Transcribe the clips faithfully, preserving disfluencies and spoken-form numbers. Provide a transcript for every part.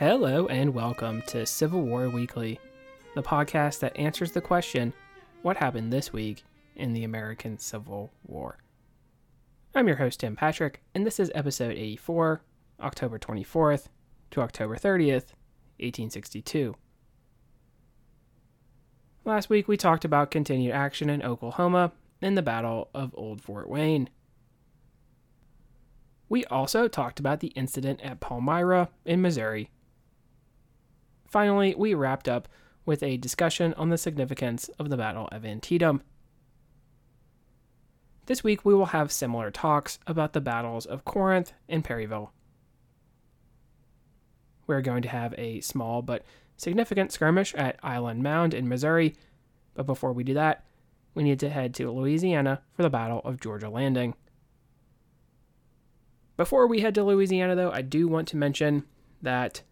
Hello and welcome to Civil War Weekly, the podcast that answers the question, what happened this week in the American Civil War? I'm your host, Tim Patrick, and this is episode eighty-four, October twenty-fourth to October thirtieth, eighteen sixty-two. Last week we talked about continued action in Oklahoma in the Battle of Old Fort Wayne. We also talked about the incident at Palmyra in Missouri. Finally, we wrapped up with a discussion on the significance of the Battle of Antietam. This week we will have similar talks about the battles of Corinth and Perryville. We're going to have a small but significant skirmish at Island Mound in Missouri, but before we do that, we need to head to Louisiana for the Battle of Georgia Landing. Before we head to Louisiana, though, I do want to mention that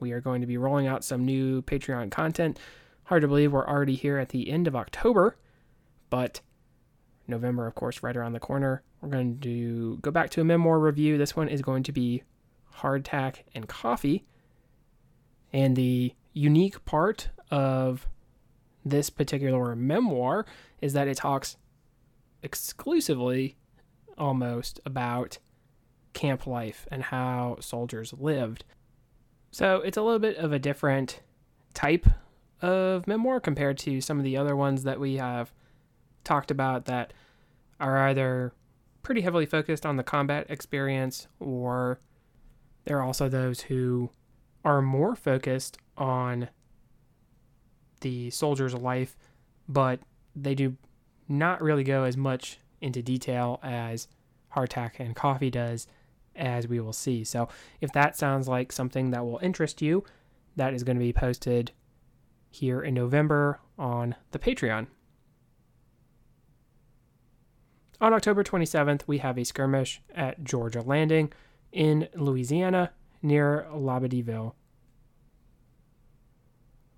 we are going to be rolling out some new Patreon content. Hard to believe we're already here at the end of October, but November, of course, right around the corner. We're going to go back to a memoir review. This one is going to be Hardtack and Coffee. And the unique part of this particular memoir is that it talks exclusively, almost, about camp life and how soldiers lived. So it's a little bit of a different type of memoir compared to some of the other ones that we have talked about that are either pretty heavily focused on the combat experience, or there are also those who are more focused on the soldier's life, but they do not really go as much into detail as Hardtack and Coffee does, as we will see. So if that sounds like something that will interest you, that is going to be posted here in November on the Patreon. On October twenty-seventh, we have a skirmish at Georgia Landing in Louisiana near Labadieville.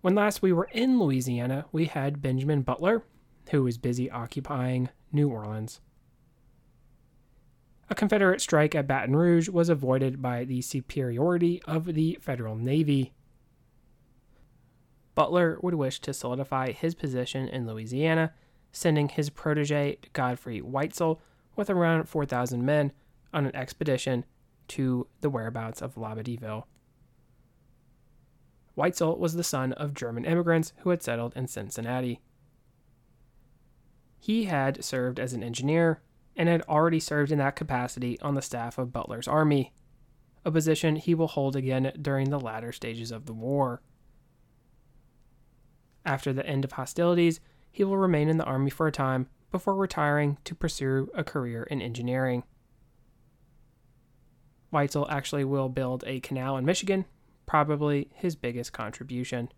When last we were in Louisiana, we had Benjamin Butler, who was busy occupying New Orleans. A Confederate strike at Baton Rouge was avoided by the superiority of the Federal Navy. Butler would wish to solidify his position in Louisiana, sending his protege Godfrey Weitzel with around four thousand men on an expedition to the whereabouts of Labadieville. Weitzel was the son of German immigrants who had settled in Cincinnati. He had served as an engineer, and had already served in that capacity on the staff of Butler's army, a position he will hold again during the latter stages of the war. After the end of hostilities, he will remain in the army for a time before retiring to pursue a career in engineering. Weitzel actually will build a canal in Michigan, probably his biggest contribution.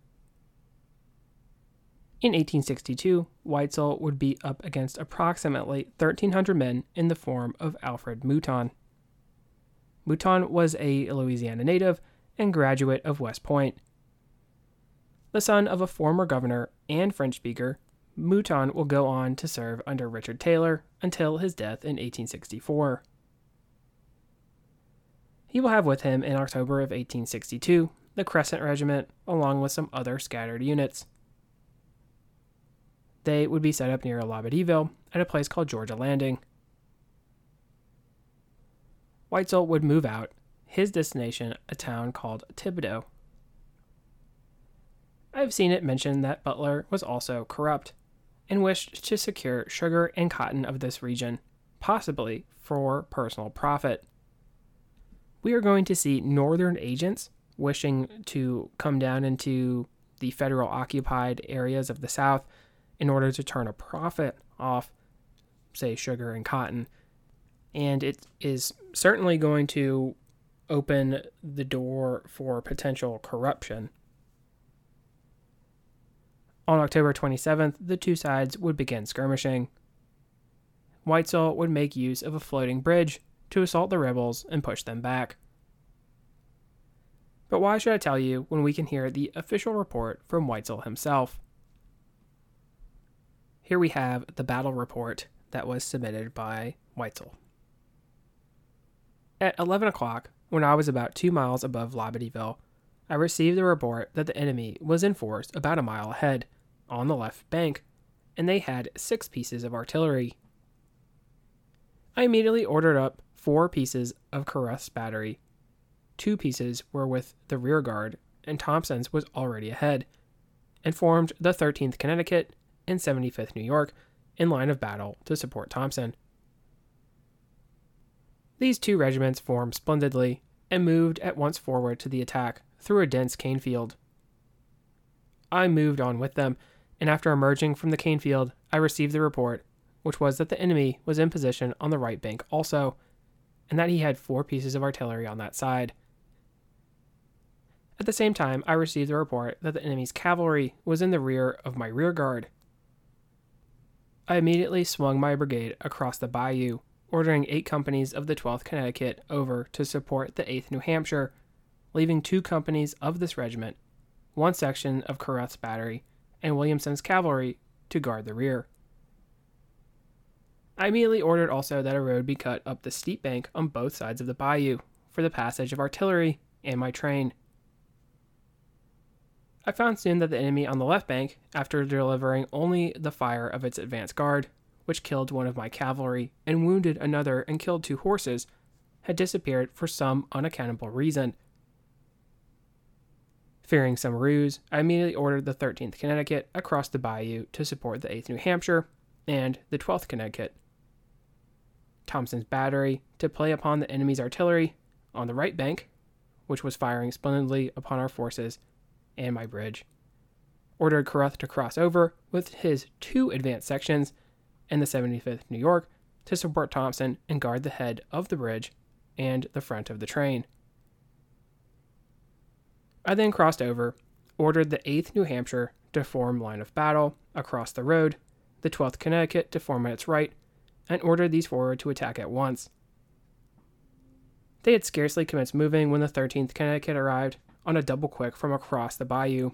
In eighteen sixty-two, Weitzel would be up against approximately thirteen hundred men in the form of Alfred Mouton. Mouton was a Louisiana native and graduate of West Point. The son of a former governor and French speaker, Mouton will go on to serve under Richard Taylor until his death in eighteen sixty-four. He will have with him in October of eighteen sixty-two the Crescent Regiment along with some other scattered units. They would be set up near Labadieville at a place called Georgia Landing. Weitzel would move out, his destination a town called Thibodaux. I've seen it mentioned that Butler was also corrupt and wished to secure sugar and cotton of this region, possibly for personal profit. We are going to see northern agents wishing to come down into the federal occupied areas of the South in order to turn a profit off, say, sugar and cotton. And it is certainly going to open the door for potential corruption. On October twenty-seventh, the two sides would begin skirmishing. Weitzel would make use of a floating bridge to assault the rebels and push them back. But why should I tell you when we can hear the official report from Weitzel himself? Here we have the battle report that was submitted by Weitzel. At eleven o'clock, when I was about two miles above Labadieville, I received a report that the enemy was in force about a mile ahead, on the left bank, and they had six pieces of artillery. I immediately ordered up four pieces of Carruth's battery. Two pieces were with the rear guard, and Thompson's was already ahead, and formed the thirteenth Connecticut and seventy-fifth New York in line of battle to support Thompson. These two regiments formed splendidly, and moved at once forward to the attack through a dense cane field. I moved on with them, and after emerging from the cane field, I received the report, which was that the enemy was in position on the right bank also, and that he had four pieces of artillery on that side. At the same time, I received the report that the enemy's cavalry was in the rear of my rear guard. I immediately swung my brigade across the bayou, ordering eight companies of the twelfth Connecticut over to support the eighth New Hampshire, leaving two companies of this regiment, one section of Carruth's battery, and Williamson's cavalry to guard the rear. I immediately ordered also that a road be cut up the steep bank on both sides of the bayou for the passage of artillery and my train. I found soon that the enemy on the left bank, after delivering only the fire of its advance guard, which killed one of my cavalry and wounded another and killed two horses, had disappeared for some unaccountable reason. Fearing some ruse, I immediately ordered the thirteenth Connecticut across the bayou to support the eighth New Hampshire and the twelfth Connecticut, Thompson's battery to play upon the enemy's artillery on the right bank, which was firing splendidly upon our forces, and my bridge. Ordered Carruth to cross over with his two advanced sections and the seventy-fifth New York to support Thompson and guard the head of the bridge and the front of the train. I then crossed over, ordered the eighth New Hampshire to form line of battle across the road, the twelfth Connecticut to form at its right, and ordered these forward to attack at once. They had scarcely commenced moving when the thirteenth Connecticut arrived on a double quick from across the bayou.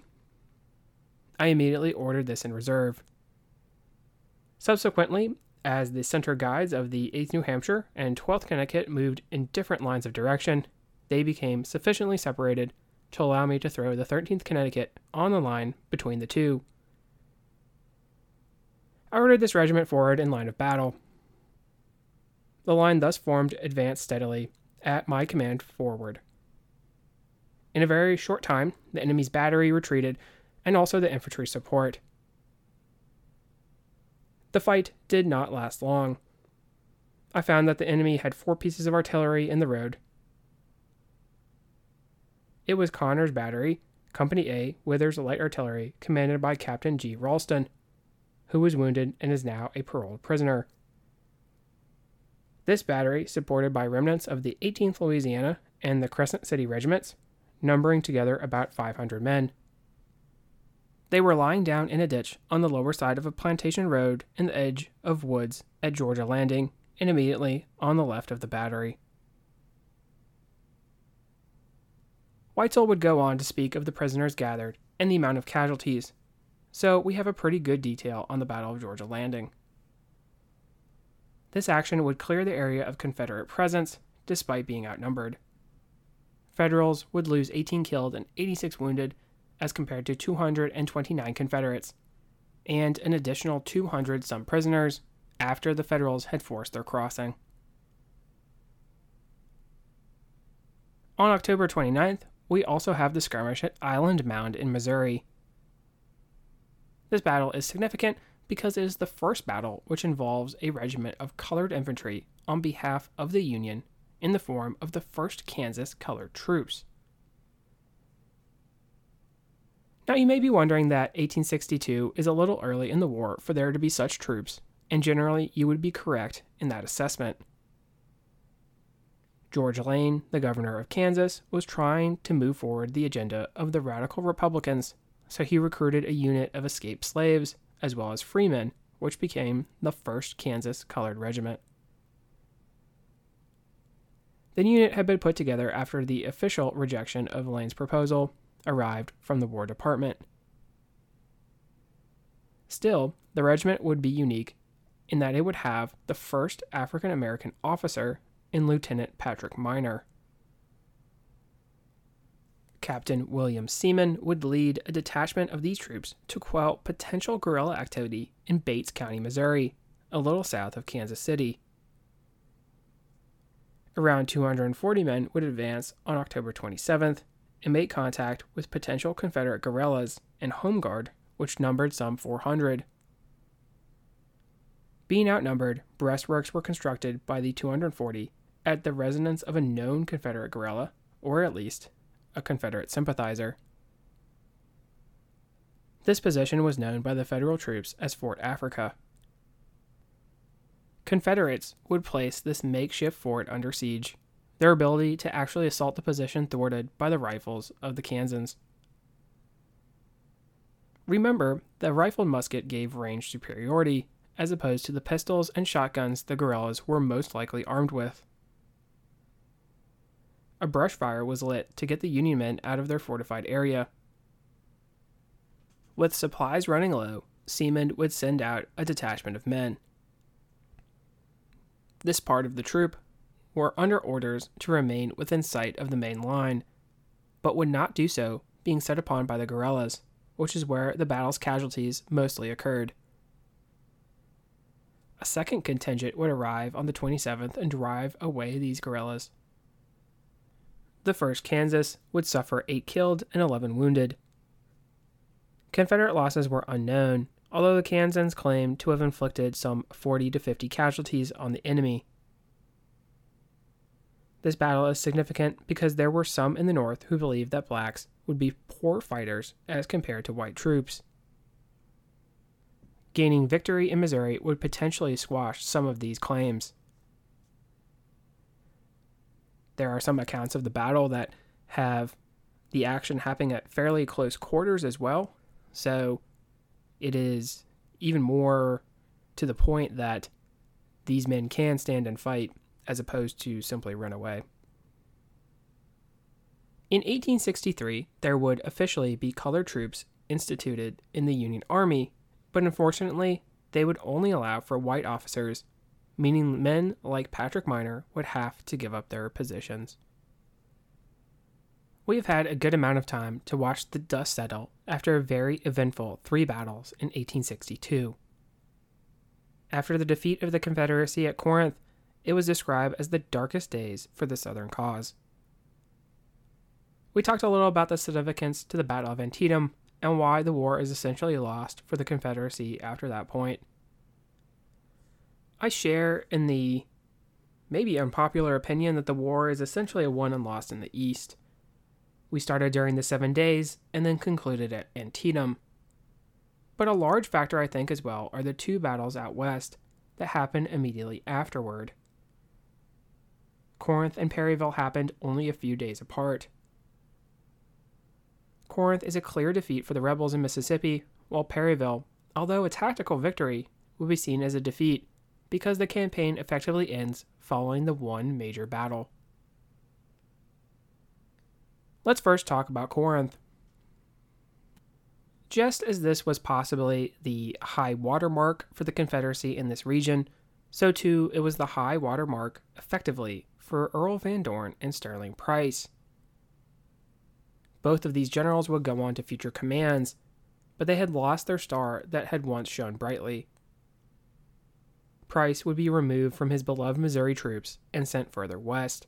I immediately ordered this in reserve. Subsequently, as the center guides of the eighth New Hampshire and twelfth Connecticut moved in different lines of direction, they became sufficiently separated to allow me to throw the thirteenth Connecticut on the line between the two. I ordered this regiment forward in line of battle. The line thus formed advanced steadily, at my command forward. In a very short time, the enemy's battery retreated, and also the infantry support. The fight did not last long. I found that the enemy had four pieces of artillery in the road. It was Connor's battery, Company A, Withers Light Artillery, commanded by Captain G. Ralston, who was wounded and is now a paroled prisoner. This battery, supported by remnants of the eighteenth Louisiana and the Crescent City regiments, numbering together about five hundred men. They were lying down in a ditch on the lower side of a plantation road in the edge of woods at Georgia Landing, and immediately on the left of the battery. Weitzel would go on to speak of the prisoners gathered and the amount of casualties, so we have a pretty good detail on the Battle of Georgia Landing. This action would clear the area of Confederate presence, despite being outnumbered. Federals would lose eighteen killed and eighty-six wounded, as compared to two hundred twenty-nine Confederates, and an additional two hundred some prisoners after the Federals had forced their crossing. On October twenty-ninth, we also have the skirmish at Island Mound in Missouri. This battle is significant because it is the first battle which involves a regiment of colored infantry on behalf of the Union in the form of the first Kansas Colored Troops. Now you may be wondering that eighteen sixty-two is a little early in the war for there to be such troops, and generally you would be correct in that assessment. George Lane, the governor of Kansas, was trying to move forward the agenda of the radical Republicans, so he recruited a unit of escaped slaves, as well as freemen, which became the first Kansas Colored Regiment. The unit had been put together after the official rejection of Lane's proposal arrived from the War Department. Still, the regiment would be unique in that it would have the first African American officer in Lieutenant Patrick Minor. Captain William Seaman would lead a detachment of these troops to quell potential guerrilla activity in Bates County, Missouri, a little south of Kansas City. Around two hundred forty men would advance on October twenty-seventh and make contact with potential Confederate guerrillas and Home Guard, which numbered some four hundred. Being outnumbered, breastworks were constructed by the two hundred forty at the residence of a known Confederate guerrilla, or at least a Confederate sympathizer. This position was known by the Federal troops as Fort Africa. Confederates would place this makeshift fort under siege, their ability to actually assault the position thwarted by the rifles of the Kansans. Remember, the rifled musket gave range superiority, as opposed to the pistols and shotguns the guerrillas were most likely armed with. A brush fire was lit to get the Union men out of their fortified area. With supplies running low, Seaman would send out a detachment of men. This part of the troop were under orders to remain within sight of the main line, but would not do so, being set upon by the guerrillas, which is where the battle's casualties mostly occurred. A second contingent would arrive on the twenty-seventh and drive away these guerrillas. The first Kansas would suffer eight killed and eleven wounded. Confederate losses were unknown, although the Kansans claimed to have inflicted some forty to fifty casualties on the enemy. This battle is significant because there were some in the North who believed that blacks would be poor fighters as compared to white troops. Gaining victory in Missouri would potentially squash some of these claims. There are some accounts of the battle that have the action happening at fairly close quarters as well, so it is even more to the point that these men can stand and fight as opposed to simply run away. In eighteen sixty-three, there would officially be colored troops instituted in the Union Army, but unfortunately, they would only allow for white officers, meaning men like Patrick Minor would have to give up their positions. We have had a good amount of time to watch the dust settle after a very eventful three battles in eighteen sixty-two. After the defeat of the Confederacy at Corinth, it was described as the darkest days for the Southern cause. We talked a little about the significance to the Battle of Antietam, and why the war is essentially lost for the Confederacy after that point. I share in the maybe unpopular opinion that the war is essentially a won and lost in the East. We started during the Seven Days and then concluded at Antietam. But a large factor, I think, as well are the two battles out west that happened immediately afterward. Corinth and Perryville happened only a few days apart. Corinth is a clear defeat for the rebels in Mississippi, while Perryville, although a tactical victory, will be seen as a defeat because the campaign effectively ends following the one major battle. Let's first talk about Corinth. Just as this was possibly the high water mark for the Confederacy in this region, so too it was the high water mark, effectively, for Earl Van Dorn and Sterling Price. Both of these generals would go on to future commands, but they had lost their star that had once shone brightly. Price would be removed from his beloved Missouri troops and sent further west.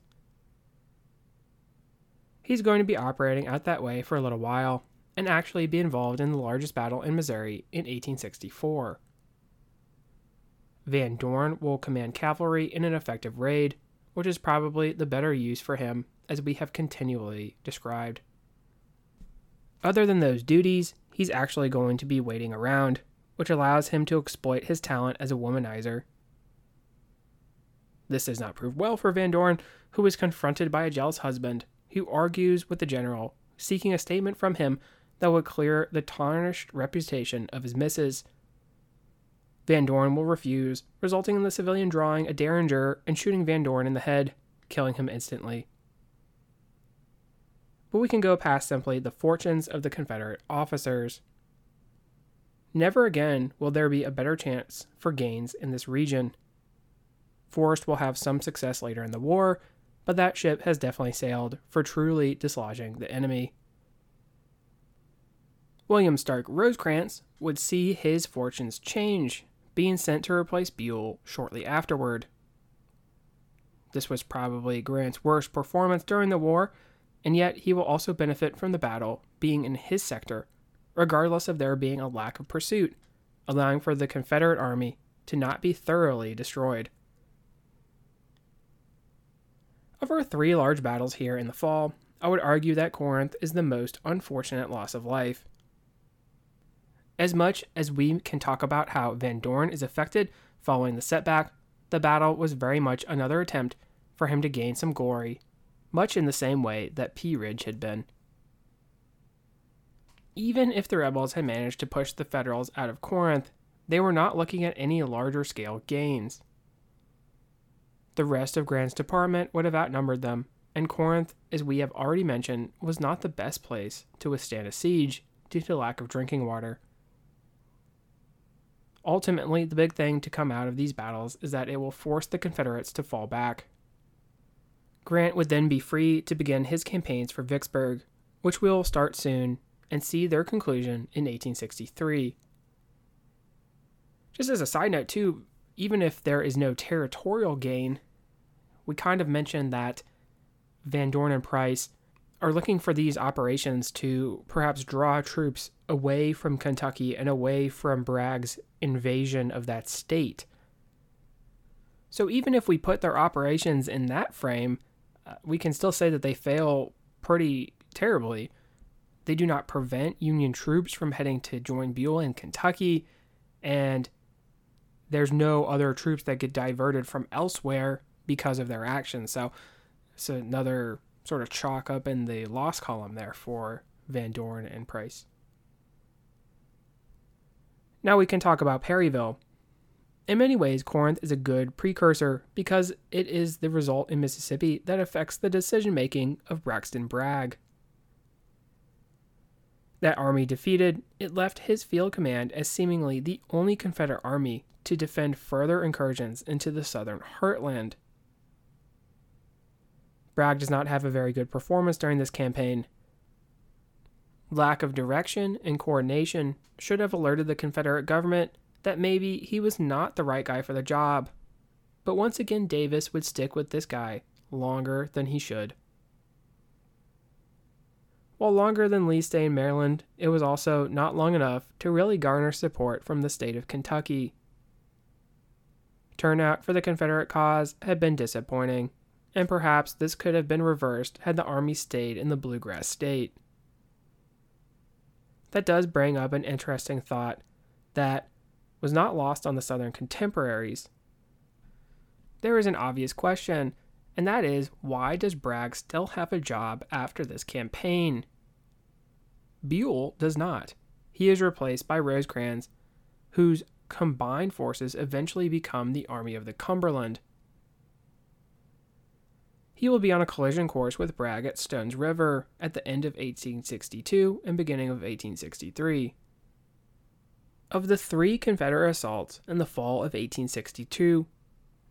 He's going to be operating out that way for a little while, and actually be involved in the largest battle in Missouri in eighteen sixty-four. Van Dorn will command cavalry in an effective raid, which is probably the better use for him, as we have continually described. Other than those duties, he's actually going to be waiting around, which allows him to exploit his talent as a womanizer. This does not prove well for Van Dorn, who is confronted by a jealous husband, who argues with the general, seeking a statement from him that would clear the tarnished reputation of his missus. Van Dorn will refuse, resulting in the civilian drawing a derringer and shooting Van Dorn in the head, killing him instantly. But we can go past simply the fortunes of the Confederate officers. Never again will there be a better chance for gains in this region. Forrest will have some success later in the war, but that ship has definitely sailed for truly dislodging the enemy. William Stark Rosecrans would see his fortunes change, being sent to replace Buell shortly afterward. This was probably Grant's worst performance during the war, and yet he will also benefit from the battle being in his sector, regardless of there being a lack of pursuit, allowing for the Confederate Army to not be thoroughly destroyed. Of our three large battles here in the fall, I would argue that Corinth is the most unfortunate loss of life. As much as we can talk about how Van Dorn is affected following the setback, the battle was very much another attempt for him to gain some glory, much in the same way that Pea Ridge had been. Even if the rebels had managed to push the Federals out of Corinth, they were not looking at any larger scale gains. The rest of Grant's department would have outnumbered them, and Corinth, as we have already mentioned, was not the best place to withstand a siege due to lack of drinking water. Ultimately, the big thing to come out of these battles is that it will force the Confederates to fall back. Grant would then be free to begin his campaigns for Vicksburg, which will start soon, and see their conclusion in eighteen sixty-three. Just as a side note too, even if there is no territorial gain, we kind of mentioned that Van Dorn and Price are looking for these operations to perhaps draw troops away from Kentucky and away from Bragg's invasion of that state. So even if we put their operations in that frame, uh, we can still say that they fail pretty terribly. They do not prevent Union troops from heading to join Buell in Kentucky, and there's no other troops that get diverted from elsewhere because of their actions. So it's another sort of chalk up in the loss column there for Van Dorn and Price. Now we can talk about Perryville. In many ways, Corinth is a good precursor because it is the result in Mississippi that affects the decision-making of Braxton Bragg. That army defeated, it left his field command as seemingly the only Confederate army to defend further incursions into the southern heartland. Bragg does not have a very good performance during this campaign. Lack of direction and coordination should have alerted the Confederate government that maybe he was not the right guy for the job, but once again Davis would stick with this guy longer than he should. While longer than Lee stayed in Maryland, it was also not long enough to really garner support from the state of Kentucky. Turnout for the Confederate cause had been disappointing, and perhaps this could have been reversed had the army stayed in the Bluegrass State. That does bring up an interesting thought that was not lost on the Southern contemporaries. There is an obvious question, and that is, why does Bragg still have a job after this campaign? Buell does not. He is replaced by Rosecrans, whose combined forces eventually become the Army of the Cumberland. He will be on a collision course with Bragg at Stone's River at the end of eighteen sixty-two and beginning of eighteen sixty-three. Of the three Confederate assaults in the fall of eighteen sixty-two,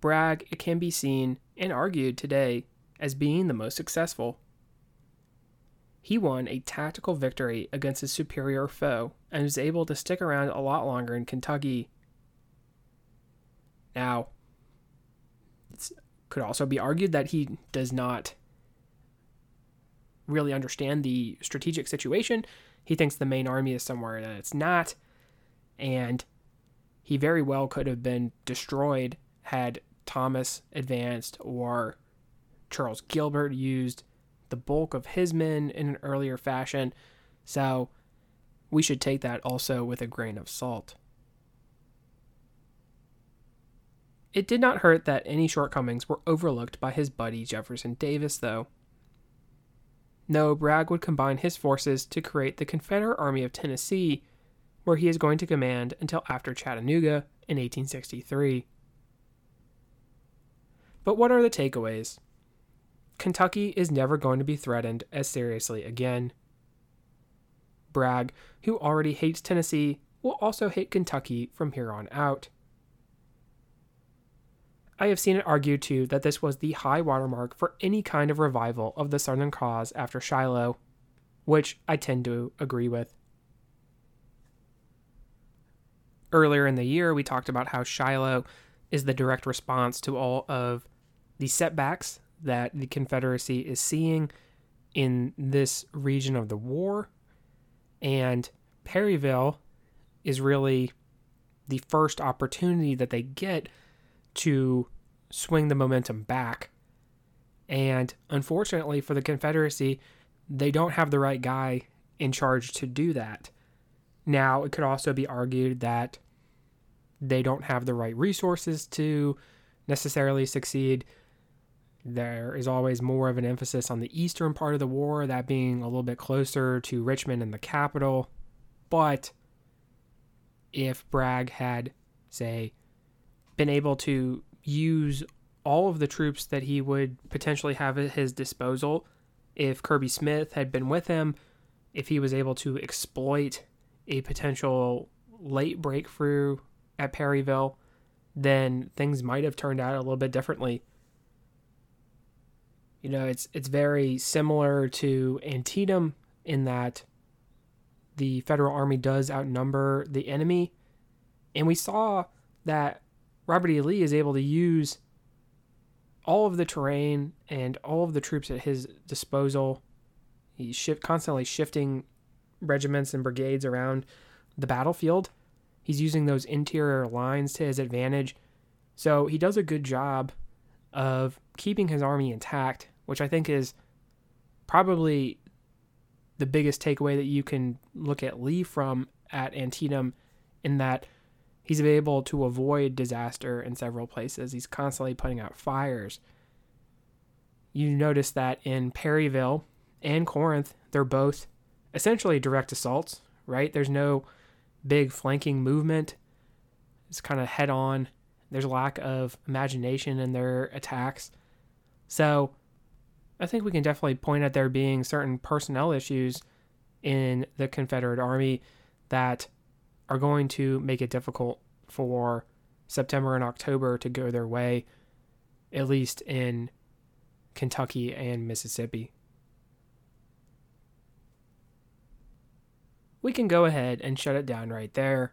Bragg, it can be seen and argued today as being the most successful. He won a tactical victory against a superior foe and was able to stick around a lot longer in Kentucky. Now, it could also be argued that he does not really understand the strategic situation. He thinks the main army is somewhere that it's not, and he very well could have been destroyed had Thomas advanced or Charles Gilbert used the bulk of his men in an earlier fashion, so we should take that also with a grain of salt. It did not hurt that any shortcomings were overlooked by his buddy Jefferson Davis, though. No, Bragg would combine his forces to create the Confederate Army of Tennessee, where he is going to command until after Chattanooga in eighteen sixty-three. But what are the takeaways? Kentucky is never going to be threatened as seriously again. Bragg, who already hates Tennessee, will also hate Kentucky from here on out. I have seen it argued too that this was the high watermark for any kind of revival of the Southern cause after Shiloh, which I tend to agree with. earlier in the year, we talked about how Shiloh is the direct response to all of the setbacks that the Confederacy is seeing in this region of the war. And Perryville is really the first opportunity that they get to swing the momentum back. And unfortunately for the Confederacy, they don't have the right guy in charge to do that. Now, it could also be argued that they don't have the right resources to necessarily succeed. There is always more of an emphasis on the eastern part of the war, that being a little bit closer to Richmond and the capital. But if Bragg had, say, been able to use all of the troops that he would potentially have at his disposal, if Kirby Smith had been with him, if he was able to exploit a potential late breakthrough at Perryville, then things might have turned out a little bit differently. You know, it's it's very similar to Antietam in that the Federal Army does outnumber the enemy. And we saw that Robert E. Lee is able to use all of the terrain and all of the troops at his disposal. He's shift, constantly shifting regiments and brigades around the battlefield. He's using those interior lines to his advantage. So he does a good job of keeping his army intact, which I think is probably the biggest takeaway that you can look at Lee from at Antietam, in that he's able to avoid disaster in several places. He's constantly putting out fires. You notice that in Perryville and Corinth, they're both essentially direct assaults, right? There's no big flanking movement. It's kind of head on. There's a lack of imagination in their attacks. So I think we can definitely point at there being certain personnel issues in the Confederate Army that are going to make it difficult for September and October to go their way, at least in Kentucky and Mississippi. We can go ahead and shut it down right there.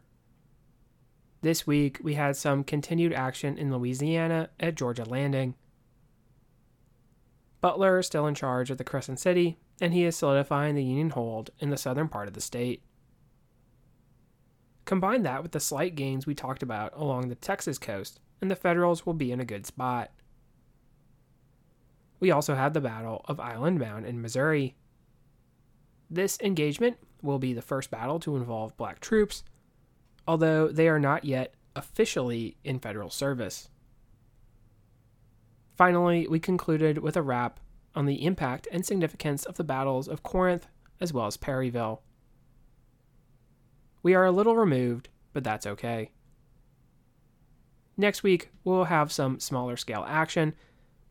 This week, we had some continued action in Louisiana at Georgia Landing. Butler is still in charge of the Crescent City, and he is solidifying the Union hold in the southern part of the state. Combine that with the slight gains we talked about along the Texas coast, and the Federals will be in a good spot. We also had the Battle of Island Mound in Missouri. This engagement will be the first battle to involve black troops, although they are not yet officially in federal service. Finally, we concluded with a wrap on the impact and significance of the battles of Corinth as well as Perryville. We are a little removed, but that's okay. Next week, we'll have some smaller scale action,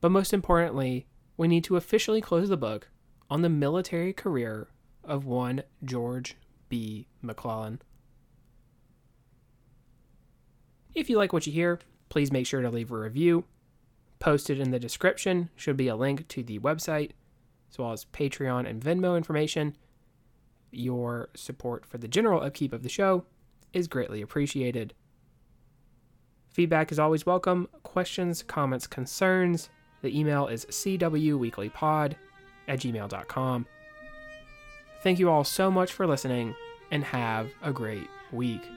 but most importantly, we need to officially close the book on the military career of one George B. McClellan. If you like what you hear, please make sure to leave a review. Posted in the description should be a link to the website, as well as Patreon and Venmo information. Your support for the general upkeep of the show is greatly appreciated. Feedback is always welcome. Questions, comments, concerns. The email is c w weekly pod at gmail dot com. Thank you all so much for listening, and have a great week.